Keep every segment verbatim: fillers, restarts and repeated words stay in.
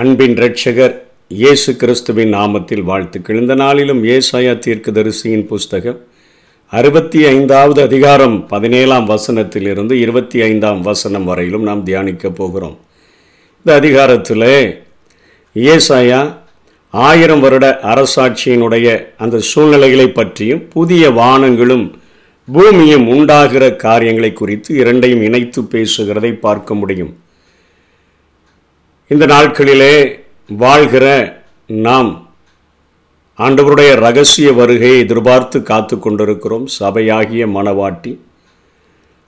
அன்பின் இரட்சகர் இயேசு கிறிஸ்துவின் நாமத்தில் வாழ்த்துக்கள். இந்த நாளிலும் ஏசாயா தீர்க்கதரிசியின் புஸ்தகம் அறுபத்தி ஐந்தாவது அதிகாரம் பதினேழாம் வசனத்திலிருந்து இருபத்தி ஐந்தாம் வசனம் வரையிலும் நாம் தியானிக்கப் போகிறோம். இந்த அதிகாரத்தில் ஏசாயா ஆயிரம் வருட அரசாட்சியினுடைய அந்த சூழ்நிலைகளை பற்றியும் புதிய வானங்களும் பூமியும் உண்டாகிற காரியங்களை குறித்து இரண்டையும் இணைத்து பேசுகிறதை பார்க்க முடியும். இந்த நாட்களிலே வாழ்கிற நாம் ஆண்டவருடைய இரகசிய வருகையை எதிர்பார்த்து காத்து கொண்டிருக்கிறோம். சபையாகிய மனவாட்டி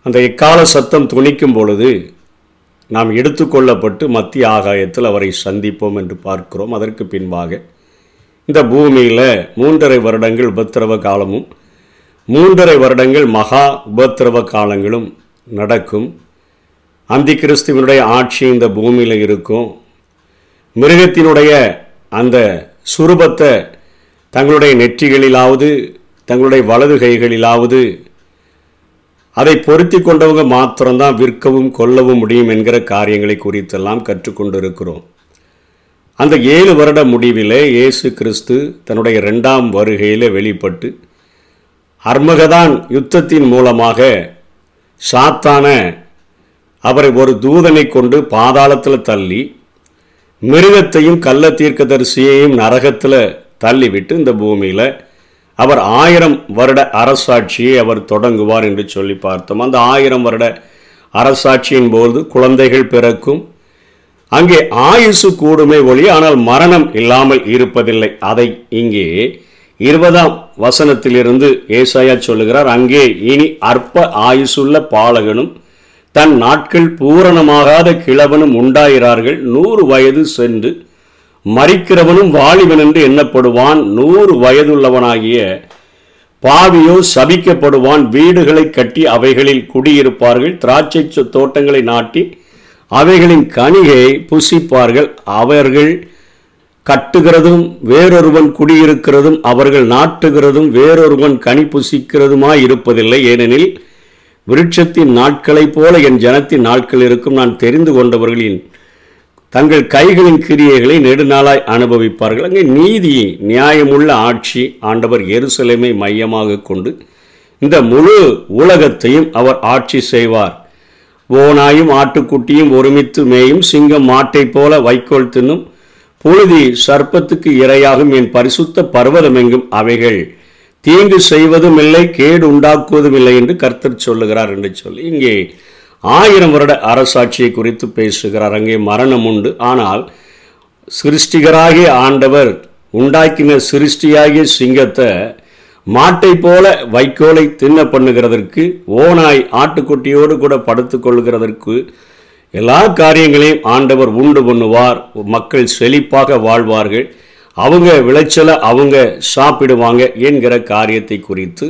அந்த எக்கால சத்தம் துணிக்கும் பொழுது நாம் எடுத்துக்கொள்ளப்பட்டு மத்திய ஆகாயத்தில் அவரை சந்திப்போம் என்று பார்க்கிறோம். அதற்கு பின்பாக இந்த பூமியில் மூன்றரை வருடங்கள் உபத்திரவ காலமும் மூன்றரை வருடங்கள் மகா உபத்திரவ காலங்களும் நடக்கும். அந்தி கிறிஸ்துவனுடைய ஆட்சி இந்த பூமியில் இருக்கும். மிருகத்தினுடைய அந்த சுரூபத்தை தங்களுடைய நெற்றிகளிலாவது தங்களுடைய வலது கைகளிலாவது அதை பொருத்தி கொண்டவங்க மாத்திரம்தான் விற்கவும் கொல்லவும் முடியும் என்கிற காரியங்களை குறித்தெல்லாம் கற்றுக்கொண்டிருக்கிறோம். அந்த ஏழு வருட முடிவிலே இயேசு கிறிஸ்து தன்னுடைய ரெண்டாம் வருகையில் வெளிப்பட்டு அர்மகதான் யுத்தத்தின் மூலமாக சாத்தான அவரை ஒரு தூதனை கொண்டு பாதாளத்தில் தள்ளி மிருகத்தையும் கள்ள தீர்க்கதரிசியையும் நரகத்தில் தள்ளிவிட்டு இந்த பூமியில் அவர் ஆயிரம் வருட அரசாட்சியை அவர் தொடங்குவார் என்று சொல்லி பார்த்தோம். அந்த ஆயிரம் வருட அரசாட்சியின் போது குழந்தைகள் பிறக்கும். அங்கே ஆயுசு கூடுமே ஒழிய ஆனால் மரணம் இல்லாமல் இருப்பதில்லை. அதை இங்கே இருபதாம் வசனத்திலிருந்து ஏசாயா சொல்லுகிறார். அங்கே இனி அற்ப ஆயுசுள்ள பாலகனும் தன் நாட்கள் பூரணமாகாத கிழவனும் உண்டாயிறார்கள். நூறு வயது சென்று மறிக்கிறவனும் வாலிபன் என்று எண்ணப்படுவான். நூறு வயதுள்ளவனாகிய பாவியோ சபிக்கப்படுவான். வீடுகளை கட்டி அவைகளில் குடியிருப்பார்கள். திராட்சை தோட்டங்களை நாட்டி அவைகளின் கனியை புசிப்பார்கள். அவர்கள் கட்டுகிறதும் வேறொருவன் குடியிருக்கிறதும் அவர்கள் நாட்டுகிறதும் வேறொருவன் கனி புசிக்கிறதுமாய் இருப்பதில்லை. ஏனெனில் விருட்சத்தின் நாட்களைப் போல என் ஜனத்தின் நாட்கள் இருக்கும். நான் தெரிந்து கொண்டவர்களின் தங்கள் கைகளின் கிரியைகளை நெடுநாளாய் அனுபவிப்பார்கள். அங்கே நீதியை நியாயமுள்ள ஆட்சி ஆண்டவர் எருசலேமை மையமாக கொண்டு இந்த முழு உலகத்தையும் அவர் ஆட்சி செய்வார். ஓனாயும் ஆட்டுக்குட்டியும் ஒருமித்து மேயும். சிங்கம் மாட்டை போல வைக்கோல் தின்னும். புழுதி சர்ப்பத்துக்கு இரையாகும். என் பரிசுத்த பர்வதமெங்கும் அவைகள் தீங்கு செய்வதும் இல்லை, கேடு உண்டாக்குவதும் இல்லை என்று கர்த்தர் சொல்லுகிறார் என்று சொல்லி இங்கே ஆயிரம் வருட அரசாட்சியை குறித்து பேசுகிறார். அங்கே மரணம் உண்டு. ஆனால் சிருஷ்டிகராகிய ஆண்டவர் உண்டாக்கின சிருஷ்டியாகிய சிங்கத்தை மாட்டை போல வைக்கோலை தின்ன பண்ணுகிறதற்கு, ஓனாய் ஆட்டுக்குட்டியோடு கூட படுத்து கொள்கிறதற்கு எல்லா காரியங்களையும் ஆண்டவர் உண்டு பண்ணுவார். மக்கள் செழிப்பாக வாழ்வார்கள். அவங்க விளைச்சலை அவங்க சாப்பிடுவாங்க என்கிற காரியத்தை குறித்து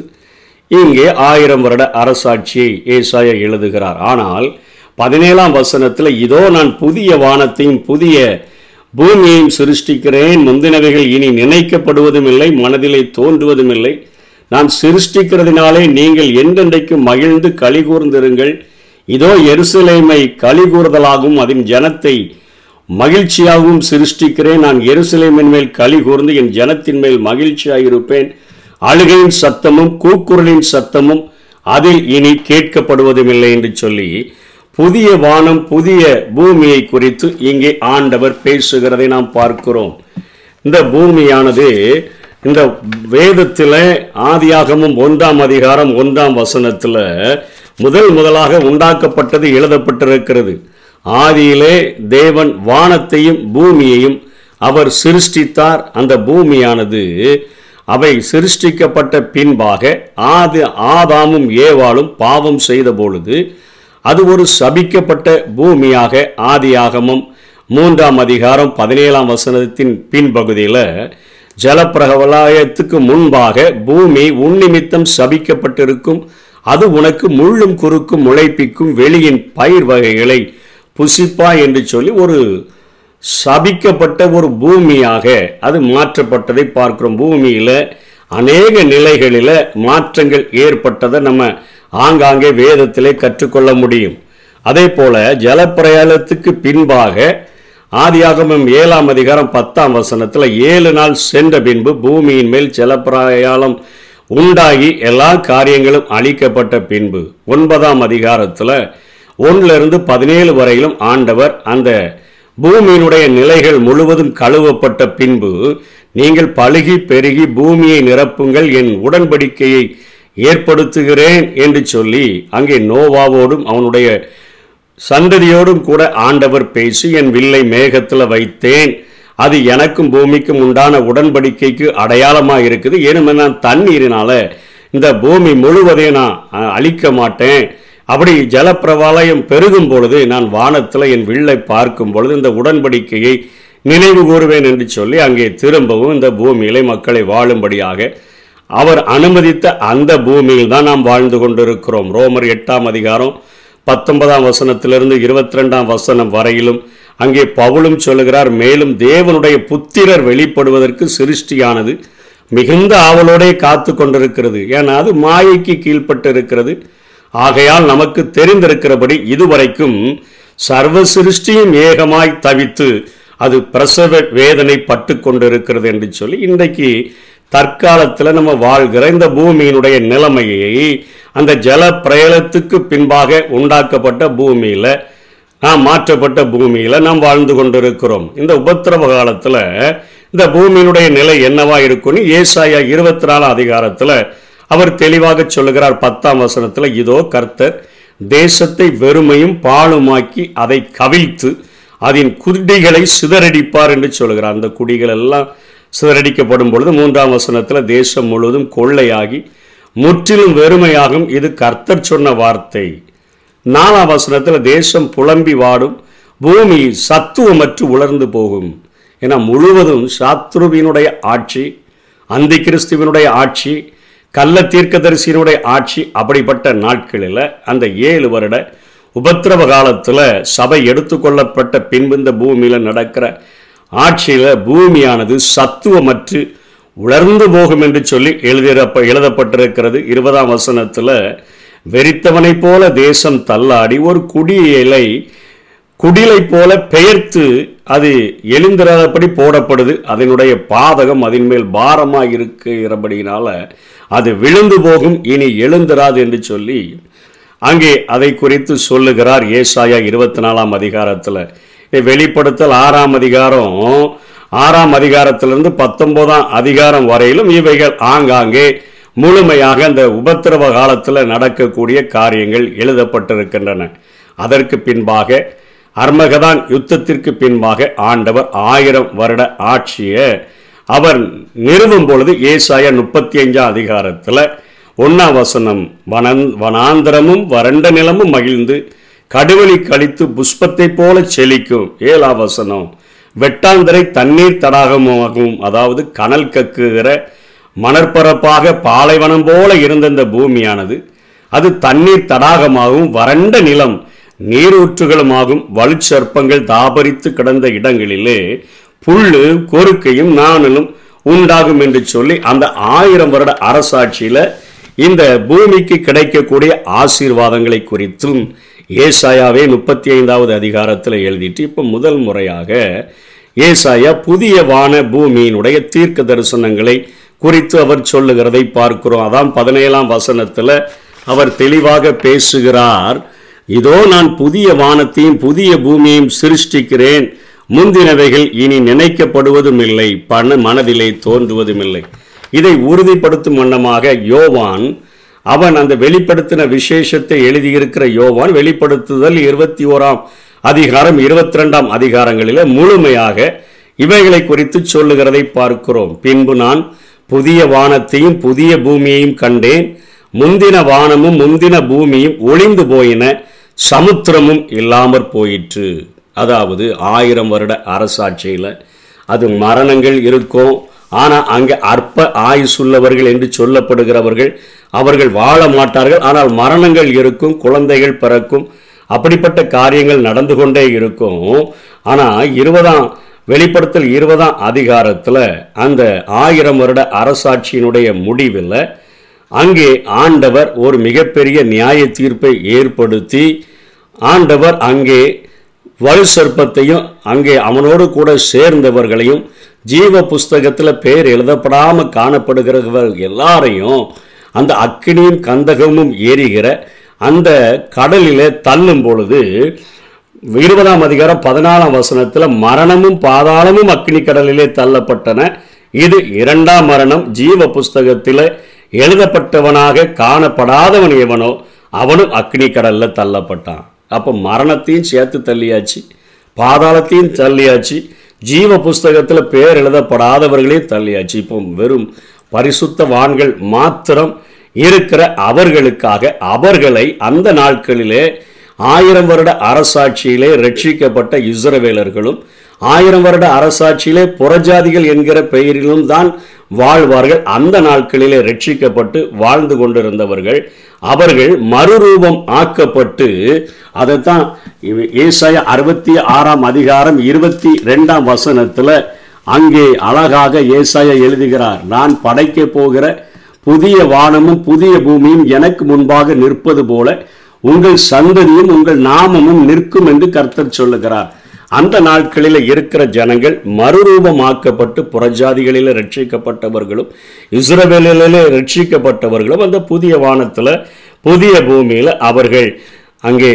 இங்கே ஆயிரம் வருட அரசாட்சியை ஏசாயா எழுதுகிறார். ஆனால் பதினேழாம் வசனத்தில் இதோ நான் புதிய வானத்தையும் புதிய பூமியையும் சிருஷ்டிக்கிறேன். முந்தினவைகள் இனி நினைக்கப்படுவதும் இல்லை, மனதிலே தோன்றுவதும் இல்லை. நான் சிருஷ்டிக்கிறதினாலே நீங்கள் என்றென்றைக்கு மகிழ்ந்து களி கூர்ந்திருங்கள். இதோ எருசலேமை களி கூர்தலாகவும் அதன் ஜனத்தை மகிழ்ச்சியாகவும் சிருஷ்டிக்கிறேன். நான் எருசலேமின் மேல் களி கூர்ந்து என் ஜனத்தின் மேல் மகிழ்ச்சியாயிருப்பேன். அழுகையின் சத்தமும் கூக்குரலின் சத்தமும் அதில் இனி கேட்கப்படுவதுமில்லை என்று சொல்லி புதிய வானம் புதிய பூமியை குறித்து இங்கே ஆண்டவர் பேசுகிறதை நாம் பார்க்கிறோம். இந்த பூமியானது இந்த வேதத்தில் ஆதியாகமும் ஒன்றாம் அதிகாரம் ஒன்றாம் வசனத்தில் முதல் முதலாக உண்டாக்கப்பட்டது எழுதப்பட்டிருக்கிறது. ஆதியிலே தேவன் வானத்தையும் பூமியையும் அவர் சிருஷ்டித்தார். அந்த பூமியானது அவை சிருஷ்டிக்கப்பட்ட பின்பாக ஆதி ஆதாமும் ஏவாளும் பாவம் செய்த பொழுது அது ஒரு சபிக்கப்பட்ட பூமியாக ஆதியாகமும் மூன்றாம் அதிகாரம் பதினேழாம் வசனத்தின் பின்பகுதியில் ஜலப்பிரளயத்துக்கு முன்பாக பூமி உன்னிமித்தம் சபிக்கப்பட்டிருக்கும். அது உனக்கு முள்ளும் குறுக்கும் முளைப்பிக்கும் வெளியின் பயிர் வகைகளை புசிப்பா என்று சொல்லி ஒரு சபிக்கப்பட்ட ஒரு பூமியாக அது மாற்றப்பட்டதை பார்க்கிறோம். பூமியில் அநேக நிலைகளில் மாற்றங்கள் ஏற்பட்டதை நம்ம ஆங்காங்கே வேதத்திலே கற்றுக்கொள்ள முடியும். அதே போல ஜலப்பிரளயத்துக்கு பின்பாக ஆதியாகமம் ஏழாம் அதிகாரம் பத்தாம் வசனத்தில், ஏழு நாள் சென்ற பின்பு பூமியின் மேல் ஜலப்பிரளயம் உண்டாகி எல்லா காரியங்களும் அழிக்கப்பட்ட பின்பு ஒன்பதாம் அதிகாரத்தில் ஒன்றிலிருந்து பதினேழு வரையிலும் ஆண்டவர் அந்த பூமியினுடைய நிலைகள் முழுவதும் கழுவப்பட்ட பின்பு, நீங்கள் பழுகி பெருகி பூமியை நிரப்புங்கள், என் உடன்படிக்கையை ஏற்படுத்துகிறேன் என்று சொல்லி அங்கே நோவாவோடும் அவனுடைய சந்ததியோடும் கூட ஆண்டவர் பேசி, என் வில்லை மேகத்தில் வைத்தேன், அது எனக்கும் பூமிக்கும் உண்டான உடன்படிக்கைக்கு அடையாளமாக இருக்குது, ஏனுமே நான் தண்ணீரினால இந்த பூமி முழுவதையும் நான் அழிக்க மாட்டேன், அப்படி ஜலப்பிரவாலயம் பெருகும் பொழுது நான் வானத்தில் என் வில்லை பார்க்கும் பொழுது இந்த உடன்படிக்கையை நினைவு கூறுவேன் என்று சொல்லி அங்கே திரும்பவும் இந்த பூமியிலே மக்களை வாழும்படியாக அவர் அனுமதித்த அந்த பூமியில் தான் நாம் வாழ்ந்து கொண்டிருக்கிறோம். ரோமர் எட்டாம் அதிகாரம் பத்தொன்பதாம் வசனத்திலிருந்து இருபத்தி ரெண்டாம் வசனம் வரையிலும் அங்கே பவுலும் சொல்லுகிறார், மேலும் தேவனுடைய புத்திரர் வெளிப்படுவதற்கு சிருஷ்டியானது மிகுந்த ஆவலோடே காத்து கொண்டிருக்கிறது, ஏன்னா அது மாயைக்கு கீழ்பட்டு இருக்கிறது. ஆகையால் நமக்கு தெரிந்திருக்கிறபடி இதுவரைக்கும் சர்வ சிருஷ்டியும் ஏகமாய் தவித்து அது பிரசவ வேதனை பட்டு கொண்டிருக்கிறது என்று சொல்லி, இன்றைக்கு தற்காலத்தில் நம்ம வாழ்கிற இந்த பூமியினுடைய நிலைமையை அந்த ஜல பிரளயத்துக்கு பின்பாக உண்டாக்கப்பட்ட பூமியில் நாம் மாற்றப்பட்ட பூமியில் நாம் வாழ்ந்து கொண்டிருக்கிறோம். இந்த உபத்திரவ காலத்தில் இந்த பூமியினுடைய நிலை என்னவா இருக்குன்னு ஏசாயா இருபத்தி நாலாம் அதிகாரத்தில் அவர் தெளிவாக சொல்லுகிறார். பத்தாம் வசனத்தில், இதோ கர்த்தர் தேசத்தை வெறுமையும் பாழுமாக்கி அதை கவிழ்த்து அதன் குடிகளை சிதறடிப்பார் என்று சொல்லுகிறார். அந்த குடிகள் எல்லாம் சிதறடிக்கப்படும் பொழுது மூன்றாம் வசனத்தில், தேசம் முழுவதும் கொள்ளையாகி முற்றிலும் வெறுமையாகும், இது கர்த்தர் சொன்ன வார்த்தை. நாலாம் வசனத்தில், தேசம் புலம்பி வாடும், பூமி சத்துவமற்று உலர்ந்து போகும். ஏன்னா முழுவதும் சாத்ருவினுடைய ஆட்சி, அந்தி கிறிஸ்துவனுடைய ஆட்சி, கள்ள தீர்க்கதரிசியினுடைய ஆட்சி. அப்படிப்பட்ட நாட்களில் அந்த ஏழு வருட உபத்திரவ காலத்தில் சபை எடுத்துக்கொள்ளப்பட்ட பின்பு இந்த பூமியில் நடக்கிற ஆட்சியில் பூமியானது சத்துவமற்று உலர்ந்து போகும் என்று சொல்லி எழுதிறப்ப எழுதப்பட்டிருக்கிறது. இருபதாம் வசனத்தில், வெறித்தவனை போல தேசம் தள்ளாடி ஒரு குடியலை குடிலை போல பெயர்த்து அது எழுந்திராதபடி போடப்படுது, அதனுடைய பாதகம் அதன் மேல் பாரமாக இருக்கிறபடியினால் அது விழுந்து போகும், இனி எழுந்திராது என்று சொல்லி அங்கே அதை குறித்து சொல்லுகிறார் ஏசாயா இருபத்தி நாலாம் அதிகாரத்தில். வெளிப்படுத்தல் ஆறாம் அதிகாரம் ஆறாம் அதிகாரத்திலிருந்து பத்தொன்பதாம் அதிகாரம் வரையிலும் இவைகள் ஆங்காங்கே முழுமையாக அந்த உபத்திரவ காலத்தில் நடக்கக்கூடிய காரியங்கள் எழுதப்பட்டிருக்கின்றன. அதற்கு பின்பாக அர்மகதான் யுத்தத்திற்கு பின்பாக ஆண்டவர் ஆயிரம் வருட ஆட்சியை அவர் நிறுவும் பொழுது ஏசாயா முப்பத்தி ஐந்தாம் அதிகாரத்தில் ஒன்றாம் வசனம், வனந் வனாந்திரமும் வறண்ட நிலமும் மகிழ்ந்து கடுவலி கழித்து புஷ்பத்தை போல செழிக்கும். ஏழாம் வசனம், வெட்டாந்தரை தண்ணீர் தடாகமாகும், அதாவது கனல் கக்குகிற மணற்பரப்பாக பாலைவனம் போல இருந்த இந்த பூமியானது அது தண்ணீர் தடாகமாகவும் வறண்ட நிலம் நீரூற்றுகளுமாகும், வலுச்சற்பங்கள் தாபரித்து கிடந்த இடங்களிலே புல்லு கொறுக்கையும் நாணலும் உண்டாகும் என்று சொல்லி அந்த ஆயிரம் வருட அரசாட்சியில் இந்த பூமிக்கு கிடைக்கக்கூடிய ஆசீர்வாதங்களை குறித்தும் ஏசாயாவே முப்பத்தி ஐந்தாவது அதிகாரத்தில் எழுதிட்டு, இப்போ முதல் முறையாக ஏசாயா புதிய வான பூமியினுடைய தீர்க்க தரிசனங்களை குறித்து அவர் சொல்லுகிறதை பார்க்கிறோம். அதான் பதினேழாம் வசனத்தில் அவர் தெளிவாக பேசுகிறார், இதோ நான் புதிய வானத்தையும் புதிய பூமியையும் சிருஷ்டிக்கிறேன், முந்தினவைகள் இனி நினைக்கப்படுவதும் இல்லை, பண மனதிலே தோன்றுவதும் இல்லை. இதை உறுதிப்படுத்தும் வண்ணமாக யோவான் அவன் அந்த வெளிப்படுத்தின விசேஷத்தை எழுதியிருக்கிற யோவான் வெளிப்படுத்துதல் இருபத்தி ஓராம் அதிகாரம் இருபத்தி ரெண்டாம் அதிகாரங்களில் முழுமையாக இவைகளை குறித்து சொல்லுகிறதை பார்க்கிறோம். பின்பு நான் புதிய வானத்தையும் புதிய பூமியையும் கண்டேன், முந்தின வானமும் முந்தின பூமியும் ஒளிந்து போயின, சமுத்திரமும் இல்லாமற் போயிற்று. அதாவது ஆயிரம் வருட அரசாட்சியில் அது மரணங்கள் இருக்கும், ஆனால் அங்கே அற்ப ஆயுசுள்ளவர்கள் என்று சொல்லப்படுகிறவர்கள் அவர்கள் வாழ மாட்டார்கள், ஆனால் மரணங்கள் இருக்கும், குழந்தைகள் பிறக்கும், அப்படிப்பட்ட காரியங்கள் நடந்து கொண்டே இருக்கும். ஆனால் இருபதாம் வெளிப்படுத்தல் இருபதாம் அதிகாரத்தில் அந்த ஆயிரம் வருட அரசாட்சியினுடைய முடிவில் அங்கே ஆண்டவர் ஒரு மிகப்பெரிய நியாய தீர்ப்பை ஏற்படுத்தி ஆண்டவர் அங்கே வலு சர்ப்பத்தையும் அங்கே அவனோடு கூட சேர்ந்தவர்களையும் ஜீவ புஸ்தகத்தில் பெயர் எழுதப்படாமல் காணப்படுகிறவர்கள் எல்லாரையும் அந்த அக்கினியும் கந்தகமும் எரிகிற அந்த கடலிலே தள்ளும் பொழுது இருபதாம் அதிகாரம் பதினாலாம் வசனத்தில் மரணமும் பாதாளமும் அக்னி கடலிலே தள்ளப்பட்டன. இது இரண்டாம் மரணம். ஜீவ புஸ்தகத்தில் எழுதப்பட்டவனாக காணப்படாதவன் எவனோ அவனும் அக்னி கடலில் தள்ளப்பட்டான். அப்போ மரணத்தையும் சேர்த்து தள்ளியாச்சு, பாதாளத்தையும் தள்ளியாச்சு, ஜீவ புஸ்தகத்தில் பேர் எழுதப்படாதவர்களையும் தள்ளியாச்சு. இப்போ வெறும் பரிசுத்தவான்கள் மாத்திரம் இருக்கிற அவர்களுக்காக அவர்களை அந்த நாட்களிலே ஆயிரம் வருட அரசாட்சியிலே ரட்சிக்கப்பட்ட இஸ்ரவேலர்களும் ஆயிரம் வருட அரசாட்சியிலே புறஜாதிகள் என்கிற பெயரிலும் தான் வாழ்வார்கள். அந்த நாட்களிலே ரட்சிக்கப்பட்டு வாழ்ந்து கொண்டிருந்தவர்கள் அவர்கள் மறுரூபம் ஆக்கப்பட்டு அதைத்தான் ஏசாயா அறுபத்தி ஆறாம் அதிகாரம் இருபத்தி ரெண்டாம் வசனத்தில் அங்கே அழகாக ஏசாயா எழுதுகிறார், நான் படைக்க போகிற புதிய வானமும் புதிய பூமியும் எனக்கு முன்பாக நிற்பது போல உங்கள் சந்ததியும் உங்கள் நாமமும் நிற்கும் என்று கர்த்தர் சொல்லுகிறார். அந்த நாட்களில் இருக்கிற ஜனங்கள் மறுரூபமாக்கப்பட்டு புறஜாதிகளில் ரட்சிக்கப்பட்டவர்களும் இஸ்ரவேலிலே ரட்சிக்கப்பட்டவர்களும் அந்த புதிய வானத்தில் புதிய பூமியில் அவர்கள் அங்கே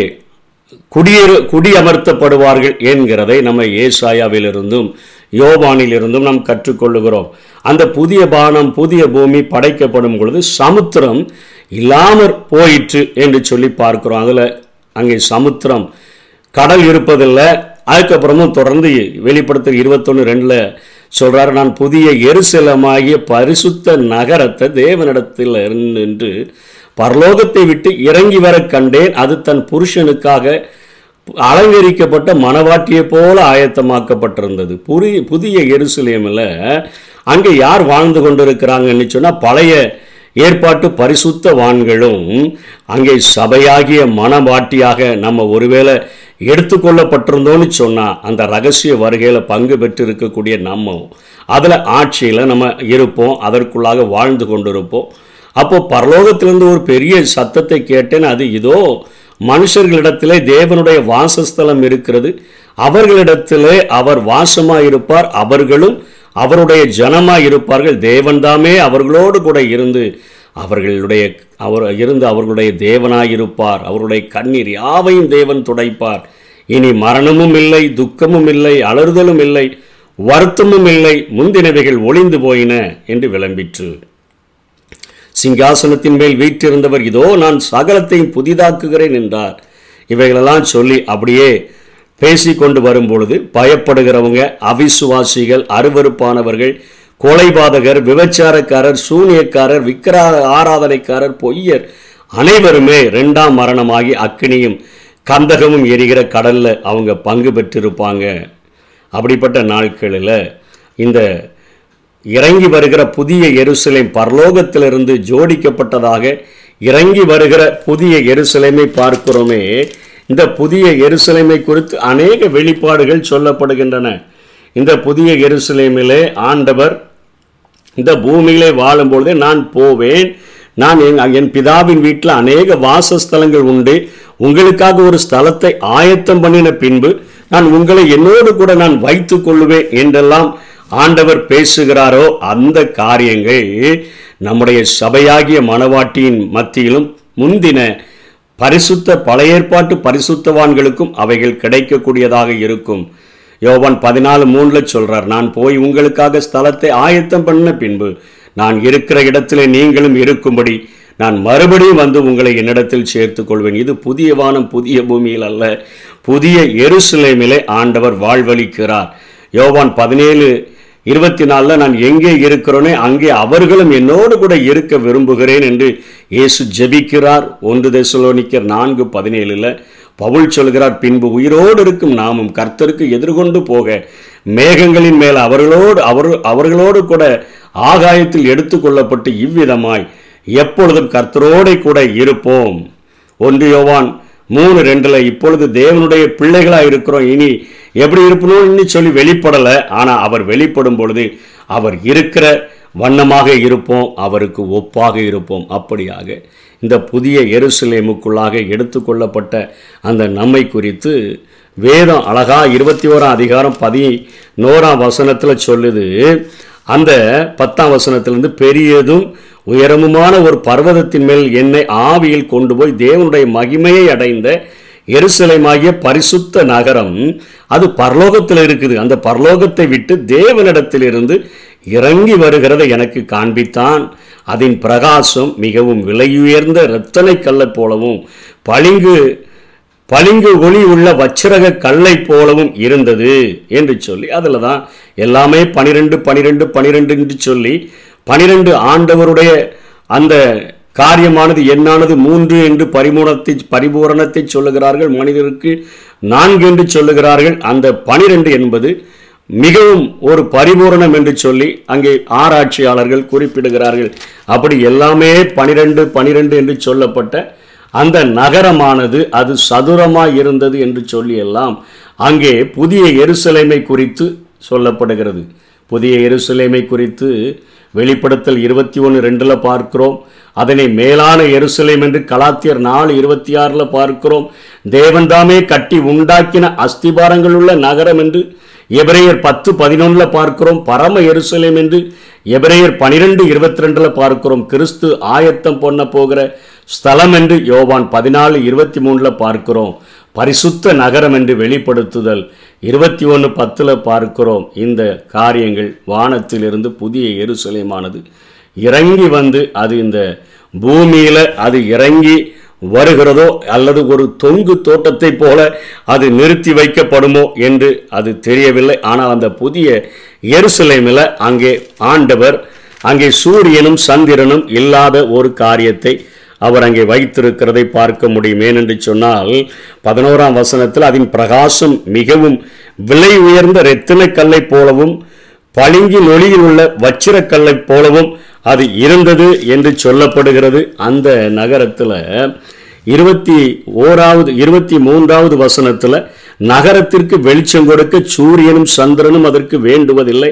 குடியேறு குடியமர்த்தப்படுவார்கள் என்கிறதை நம்ம ஏசாயாவிலிருந்தும் யோவானிலிருந்தும் நாம் கற்றுக்கொள்ளுகிறோம். அந்த புதிய வானம் புதிய பூமி படைக்கப்படும் பொழுது சமுத்திரம் இல்லாமற் போயிற்று என்று சொல்லி பார்க்கிறோம். அதில் அங்கே சமுத்திரம் கடல் இருப்பதில்லை. அதுக்கப்புறமும் தொடர்ந்து வெளிப்படுத்த இருபத்தொன்று ரெண்டில் சொல்கிறார், நான் புதிய எருசலேமாகிய பரிசுத்த நகரத்தை தேவனிடத்தில் நின்று பரலோகத்தை விட்டு இறங்கி வர கண்டேன். அது தன் புருஷனுக்காக அலங்கரிக்கப்பட்ட மணவாட்டியை போல ஆயத்தமாக்கப்பட்டிருந்தது. புதிய புதிய எருசலேமில் அங்கே யார் வாழ்ந்து கொண்டிருக்கிறாங்கன்னு சொன்னால் பழைய ஏற்பாட்டு பரிசுத்தவான்களும் அங்கே சபையாகிய மனவாட்டியாக நம்ம ஒருவேளை எடுத்துக்கொள்ளப்பட்டிருந்தோன்னு சொன்னால் அந்த ரகசிய வருகையில் பங்கு பெற்றிருக்கக்கூடிய நம்ம அதில் ஆட்சியில் நம்ம இருப்போம், அதற்குள்ளாக வாழ்ந்து கொண்டிருப்போம். அப்போது பரலோகத்திலிருந்து ஒரு பெரிய சத்தத்தை கேட்டேன், அது இதோ மனுஷர்களிடத்திலே தேவனுடைய வாசஸ்தலம் இருக்கிறது, அவர்களிடத்திலே அவர் வாசமாயிருப்பார், அவர்களும் அவருடைய ஜனமாக இருப்பார்கள், தேவன்தாமே அவர்களோடு கூட இருந்து அவர்களுடைய அவர் இருந்து அவர்களுடைய தேவனாயிருப்பார், அவருடைய கண்ணீர் யாவையும் தேவன் துடைப்பார், இனி மரணமும் இல்லை, துக்கமும் இல்லை, அலறுதலும் இல்லை, வருத்தமும் இல்லை, முந்தினவைகள் ஒளிந்து போயின என்று விளம்பிற்று. சிங்காசனத்தின் மேல் வீற்றிருந்தவர் இதோ நான் சகலத்தையும் புதிதாக்குகிறேன் என்றார். இவைகளெல்லாம் சொல்லி அப்படியே பேசி கொண்டு வரும்பொழுது பயப்படுகிறவங்க, அவிசுவாசிகள், அருவருப்பானவர்கள், கொலைபாதகர், விபச்சாரக்காரர், சூனியக்காரர், விக்கிரா ஆராதனைக்காரர், பொய்யர் அனைவருமே ரெண்டாம் மரணமாகி அக்கினியும் கந்தகமும் எரிகிற கடலில் அவங்க பங்கு பெற்றிருப்பாங்க. அப்படிப்பட்ட நாட்களில் இந்த இறங்கி வருகிற புதிய எருசலேம் பரலோகத்திலிருந்து ஜோடிக்கப்பட்டதாக இறங்கி வருகிற புதிய எருசலேமை பார்க்கிறோமே. இந்த புதிய எருசலேமை குறித்து அநேக வெளிப்பாடுகள் சொல்லப்படுகின்றன. இந்த புதிய எருசலேமிலே ஆண்டவர் இந்த பூமியிலே வாழும்பொழுதே நான் போவேன், நான் என் பிதாவின் வீட்டில் அநேக வாசஸ்தலங்கள் உண்டு, உங்களுக்காக ஒரு ஸ்தலத்தை ஆயத்தம் பண்ணின பின்பு நான் உங்களை என்னோடு கூட நான் வைத்து கொள்ளுவேன் என்றெல்லாம் ஆண்டவர் பேசுகிறாரோ அந்த காரியங்கள் நம்முடைய சபையாகிய மணவாட்டியின் மத்தியிலும் முந்தின பரிசுத்த பழைய ஏற்பாட்டு பரிசுத்தவான்களுக்கும் அவைகள் கிடைக்கக்கூடியதாக இருக்கும். யோவான் பதினாலு மூணுல சொல்றார், நான் போய் உங்களுக்காக ஸ்தலத்தை ஆயத்தம் பண்ண பின்பு நான் இருக்கிற இடத்திலே நீங்களும் இருக்கும்படி நான் மறுபடியும் வந்து உங்களை என்னிடத்தில் சேர்த்து கொள்வேன். இது புதிய வானம் புதிய பூமியில் அல்ல, புதிய எருசலேமிலே ஆண்டவர் வாழ்வளிக்கிறார். யோவான் பதினேழு இருபத்தி நாலில் நான் எங்கே இருக்கிறோனே அங்கே அவர்களும் என்னோடு கூட இருக்க விரும்புகிறேன் என்று இயேசு ஜெபிக்கிறார். ஒன்று தெசலோனிக்கர் நான்கு பதினேழில் பவுல் சொல்கிறார், பின்பு உயிரோடு இருக்கும் நாமும் கர்த்தருக்கு எதிர்கொண்டு போக மேகங்களின் மேல் அவர்களோடு அவர் அவர்களோடு கூட ஆகாயத்தில் எடுத்துக்கொள்ளப்பட்டு இவ்விதமாய் எப்பொழுதும் கர்த்தரோடு கூட இருப்போம். ஒன்று யோவான் மூணு ரெண்டில் இப்பொழுது தேவனுடைய பிள்ளைகளாக இருக்கிறோம், இனி எப்படி இருப்பணும்னு சொல்லி வெளிப்படலை, ஆனால் அவர் வெளிப்படும் பொழுது அவர் இருக்கிற வண்ணமாக இருப்போம், அவருக்கு ஒப்பாக இருப்போம். அப்படியாக இந்த புதிய எருசலேமுக்குள்ளாக எடுத்துக்கொள்ளப்பட்ட அந்த நம்மை குறித்து வேதம் அழகா இருபத்தி ஓராம் அதிகாரம் பதினோராம் வசனத்தில் சொல்லுது. அந்த பத்தாம் வசனத்திலிருந்து, பெரியதும் உயரமுமான ஒரு பர்வதத்தின் மேல் என்னை ஆவியில் கொண்டு போய் தேவனுடைய மகிமையை அடைந்த எருசலேமாகிய பரிசுத்த நகரம், அது பரலோகத்தில் இருக்குது, அந்த பரலோகத்தை விட்டு தேவனிடத்திலிருந்து இறங்கி வருகிறதை எனக்கு காண்பித்தான். அதன் பிரகாசம் மிகவும் விலையுயர்ந்த இரத்தனை கல்லை போலவும் பளிங்கு பளிங்கு ஒளி உள்ள வச்சிரக கல்லை போலவும் இருந்தது என்று சொல்லி, அதில் தான் எல்லாமே பனிரெண்டு பனிரெண்டு பனிரெண்டு என்று சொல்லி பனிரெண்டு ஆண்டவருடைய அந்த காரியமானது என்னானது மூன்று என்று பரிபூரணத்தை பரிபூரணத்தை சொல்லுகிறார்கள், மனிதருக்கு நான்கு என்று சொல்லுகிறார்கள். அந்த பனிரெண்டு என்பது மிகவும் ஒரு பரிபூரணம் என்று சொல்லி அங்கே ஆராய்ச்சியாளர்கள் குறிப்பிடுகிறார்கள். அப்படி எல்லாமே பனிரெண்டு பனிரெண்டு என்று சொல்லப்பட்ட அந்த நகரமானது அது சதுரமாய் இருந்தது என்று சொல்லி எல்லாம் அங்கே புதிய எருசலேமை குறித்து சொல்லப்படுகிறது. புதிய எருசலேமை குறித்து வெளிப்படுத்தல் இருபத்தி ஒன்று ரெண்டில் பார்க்கிறோம். அதனை மேலான எருசலேம் என்று கலாத்தியர் நாலு இருபத்தி ஆறில் பார்க்கிறோம். தேவன்தாமே கட்டி உண்டாக்கின அஸ்திபாரங்கள் உள்ள நகரம் என்று எபிரேயர் பத்து பதினொன்றில் பார்க்கிறோம். பரம எருசலேம் என்று எபிரேயர் பனிரெண்டு இருபத்தி ரெண்டில் பார்க்கிறோம். கிறிஸ்து ஆயத்தம் பண்ண போகிற ஸ்தலம் என்று யோவான் பதினாலு இருபத்தி மூணில் பார்க்கிறோம். பரிசுத்த நகரம் என்று வெளிப்படுத்துதல் இருபத்தி ஒன்று பத்தில் பார்க்கிறோம். இந்த காரியங்கள் வானத்திலிருந்து புதிய எருசலேமானது இறங்கி வந்து அது இந்த பூமியில் அது இறங்கி வருகிறதோ அல்லது ஒரு தொங்கு தோட்டத்தை போல அது நிறுத்தி வைக்கப்படுமோ என்று அது தெரியவில்லை. ஆனால் அந்த புதிய எருசலேமில் அங்கே ஆண்டவர் அங்கே சூரியனும் சந்திரனும் இல்லாத ஒரு காரியத்தை அவர் அங்கே வைத்திருக்கிறதை பார்க்க முடியும். ஏனென்று சொன்னால் பதினோராம் வசனத்தில், அதன் பிரகாசம் மிகவும் விலை உயர்ந்த இரத்தின கல்லை போலவும் பளிங்கின் ஒளியில் உள்ள வச்சிரக்கல்லை போலவும் அது இருந்தது என்று சொல்லப்படுகிறது. அந்த நகரத்தில் இருபத்தி ஓராவது இருபத்தி மூன்றாவது வசனத்தில், நகரத்திற்கு வெளிச்சம் கொடுக்க சூரியனும் சந்திரனும் அதற்கு வேண்டுவதில்லை,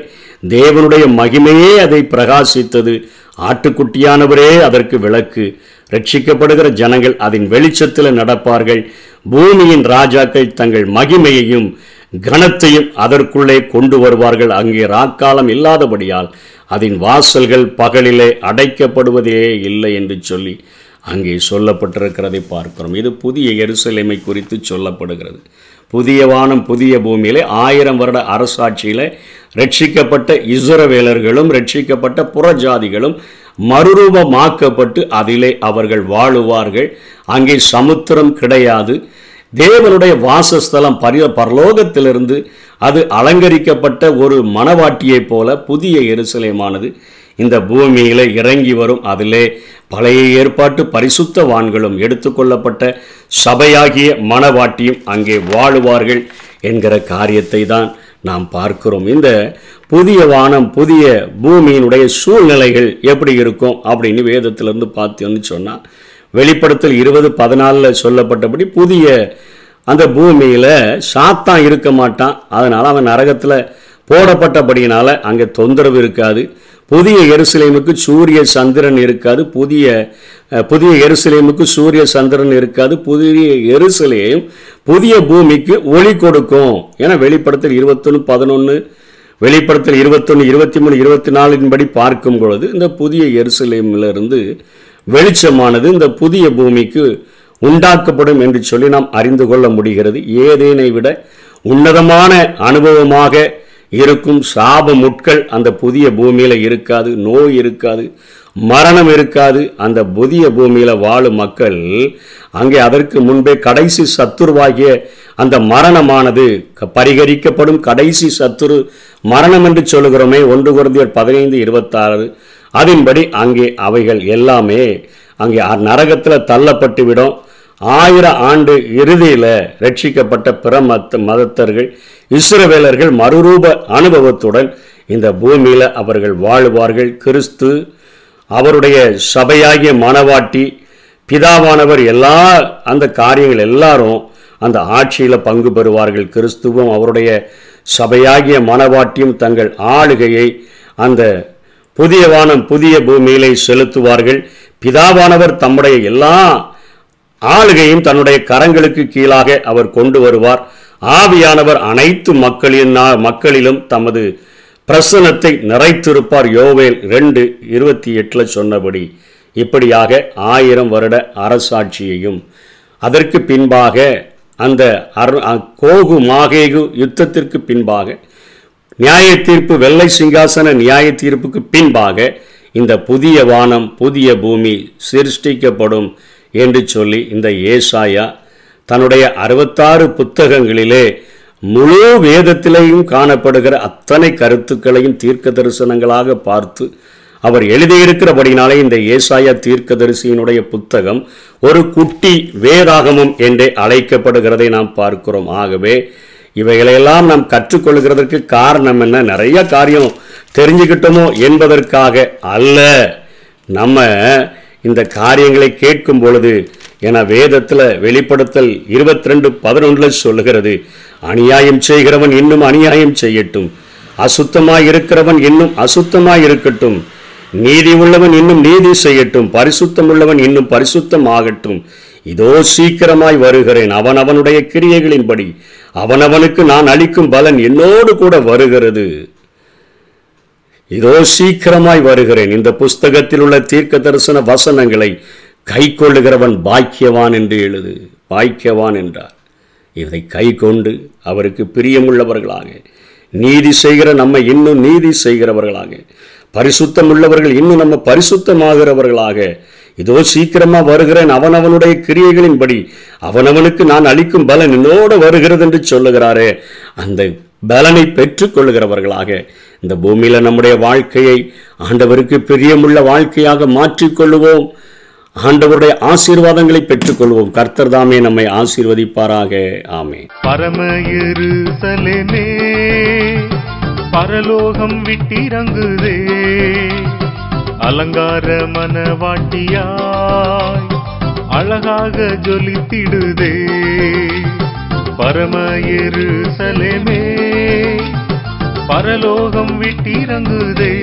தேவனுடைய மகிமையே அதை பிரகாசித்தது, ஆட்டுக்குட்டியானவரே அதற்கு விளக்கு, ரட்சிக்கப்படுகிற ஜனங்கள் அதன் வெளிச்சத்தில் நடப்பார்கள், பூமியின் ராஜாக்கள் தங்கள் மகிமையையும் கனத்தையும் அதற்குள்ளே கொண்டு வருவார்கள், அங்கே ராக்காலம் இல்லாதபடியால் அதன் வாசல்கள் பகலிலே அடைக்கப்படுவதே இல்லை என்று சொல்லி அங்கே சொல்லப்பட்டிருக்கிறதை பார்க்கிறோம். இது புதிய எருசலேமை குறித்து சொல்லப்படுகிறது. புதிய வானம் புதிய பூமியிலே ஆயிரம் வருட அரசாட்சியிலே ரட்சிக்கப்பட்ட இஸ்ரவேலர்களும் ரட்சிக்கப்பட்ட புறஜாதிகளும் மறுரூபமாக்கப்பட்டு அதிலே அவர்கள் வாழுவார்கள். அங்கே சமுத்திரம் கிடையாது. தேவனுடைய வாசஸ்தலம் பரிய பரலோகத்திலிருந்து அது அலங்கரிக்கப்பட்ட ஒரு மணவாட்டியைப் போல புதிய எருசலேமானது இந்த பூமியிலே இறங்கி வரும். அதிலே பழைய ஏற்பாட்டு பரிசுத்த வான்களும் எடுத்துக்கொள்ளப்பட்ட சபையாகிய மணவாட்டியும் அங்கே வாழுவார்கள் என்கிற காரியத்தை தான் நாம் பார்க்கிறோம். இந்த புதிய வானம் புதிய பூமியினுடைய சூழ்நிலைகள் எப்படி இருக்கும் அப்படின்னு வேதத்திலிருந்து பார்த்தோன்னு சொன்னால், வெளிப்படுத்தல் இருபது பதினாலில் சொல்லப்பட்டபடி புதிய அந்த பூமியில் சாத்தான் இருக்க மாட்டான். அதனால் அவன் நரகத்தில் போடப்பட்டபடியினால் அங்கே தொந்தரவு இருக்காது. புதிய எருசலேமுக்கு சூரிய சந்திரன் இருக்காது. புதிய புதிய எருசலேமுக்கு சூரிய சந்திரன் இருக்காது. புதிய எருசலேம் புதிய பூமிக்கு ஒளி கொடுக்கும். ஏன்னா வெளிப்படுத்தல் இருபத்தொன்று பதினொன்று வெளிப்படுத்தல் இருபத்தொன்று இருபத்தி மூணு இருபத்தி நாலின் படி பார்க்கும் பொழுது இந்த புதிய எருசலேமிலிருந்து வெளிச்சமானது இந்த புதிய பூமிக்கு உண்டாக்கப்படும் என்று சொல்லி நாம் அறிந்து கொள்ள முடிகிறது. ஏதேனை விட உன்னதமான அனுபவமாக இருக்கும். சாப முட்கள் அந்த புதிய பூமியில் இருக்காது. நோய் இருக்காது. மரணம் இருக்காது. அந்த புதிய பூமியில் வாழும் மக்கள் அங்கே அதற்கு முன்பே கடைசி சத்துருவாகிய அந்த மரணமானது பரிகரிக்கப்படும். கடைசி சத்துரு மரணம் என்று சொல்லுகிறோமே, ஒன்று கொரிந்தியர் பதினைந்து இருபத்தாறு அதன்படி அங்கே அவைகள் எல்லாமே அங்கே நரகத்தில் தள்ளப்பட்டுவிடும். ஆயிரம் ஆண்டு இறுதியில் ரட்சிக்கப்பட்ட பிற மத மதத்தர்கள் இஸ்ரவேலர்கள் மறுரூப அனுபவத்துடன் இந்த பூமியில் அவர்கள் வாழ்வார்கள். கிறிஸ்து அவருடைய சபையாகிய மணவாட்டி பிதாவானவர் எல்லா அந்த காரியங்கள் எல்லாரும் அந்த ஆட்சியில் பங்கு பெறுவார்கள். கிறிஸ்துவும் அவருடைய சபையாகிய மணவாட்டியும் தங்கள் ஆளுகையை அந்த புதிய வானம் புதிய பூமியிலே செலுத்துவார்கள். பிதாவானவர் தம்முடைய எல்லா ஆளுகையும் தன்னுடைய கரங்களுக்கு கீழாக அவர் கொண்டு வருவார். ஆவியானவர் அனைத்து மக்களின் மக்களிலும் தமது பிரசனத்தை நிறைத்திருப்பார். யோவேல் ரெண்டு இருபத்தி எட்டில் சொன்னபடி இப்படியாக ஆயிரம் வருட அரசாட்சியையும் அதற்கு பின்பாக அந்த கோகு மாகேகு யுத்தத்திற்கு பின்பாக நியாய தீர்ப்பு, வெள்ளை சிங்காசன நியாய தீர்ப்புக்கு பின்பாக இந்த புதிய வானம் புதிய பூமி சிருஷ்டிக்கப்படும் என்று சொல்லி இந்த ஏசாயா தன்னுடைய அறுபத்தாறு புத்தகங்களிலே முழு வேதத்திலேயும் காணப்படுகிற அத்தனை கருத்துக்களையும் தீர்க்க தரிசனங்களாக பார்த்து அவர் எழுதியிருக்கிறபடினாலே இந்த ஏசாயா தீர்க்கதரிசியினுடைய புத்தகம் ஒரு குட்டி வேதாகமம் என்றே அழைக்கப்படுகிறதை நாம் பார்க்கிறோம். ஆகவே இவைகளையெல்லாம் நாம் கற்றுக்கொள்கிறதற்கு காரணம் என்ன, நிறைய காரியம் தெரிஞ்சுக்கிட்டோமோ என்பதற்காக அல்ல. நம்ம இந்த காரியங்களை கேட்கும் பொழுது, என வேதத்தில் வெளிப்படுத்தல் இருபத்தி ரெண்டு பதினொன்றில் சொல்லுகிறது, அநியாயம் செய்கிறவன் இன்னும் அநியாயம் செய்யட்டும், அசுத்தமாய் இருக்கிறவன் இன்னும் அசுத்தமாய் இருக்கட்டும், நீதி உள்ளவன் இன்னும் நீதி செய்யட்டும், பரிசுத்தம் உள்ளவன் இன்னும் பரிசுத்தம் ஆகட்டும், இதோ சீக்கிரமாய் வருகிறேன், அவனவனுடைய கிரியைகளின்படி அவனவனுக்கு நான் அளிக்கும் பலன் என்னோடு கூட வருகிறது, இதோ சீக்கிரமாய் வருகிறேன். இந்த புஸ்தகத்தில் உள்ள தீர்க்க தரிசன வசனங்களை கை கொள்ளுகிறவன் பாக்கியவான் என்று எழுது பாக்கியவான் என்றார். இதை கை கொண்டு அவருக்கு பிரியமுள்ளவர்களாக, நீதி செய்கிற நம்ம இன்னும் நீதி செய்கிறவர்களாக, பரிசுத்தம் உள்ளவர்கள் இன்னும் நம்ம பரிசுத்தமாகிறவர்களாக, இதோ சீக்கிரமாக வருகிறேன், அவனவனுடைய கிரியைகளின்படி அவனவனுக்கு நான் அளிக்கும் பலன் என்னோடு வருகிறது என்று சொல்லுகிறாரே, அந்த பலனை பெற்றுக்கொள்கிறவர்களாக இந்த பூமியில் நம்முடைய வாழ்க்கையை ஆண்டவருக்கு பிரியமுள்ள வாழ்க்கையாக மாற்றிக்கொள்வோம். ஆண்டவருடைய ஆசீர்வாதங்களை பெற்றுக்கொள்வோம். கர்த்தர் தாமே நம்மை ஆசீர்வதிப்பாராக. ஆமே. பரம எருசலேமே, பரலோகம் விட்டிறங்குதே, அலங்கார மனவாட்டியாய் அழகாக ஜொலித்திடுதே. பரம எருசலேமே, பரலோகம் விட்டிறங்குதே,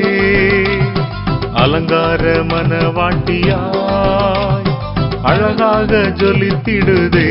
அலங்கார மனவாட்டியாய் அழகாக ஜொலித்திடுதே.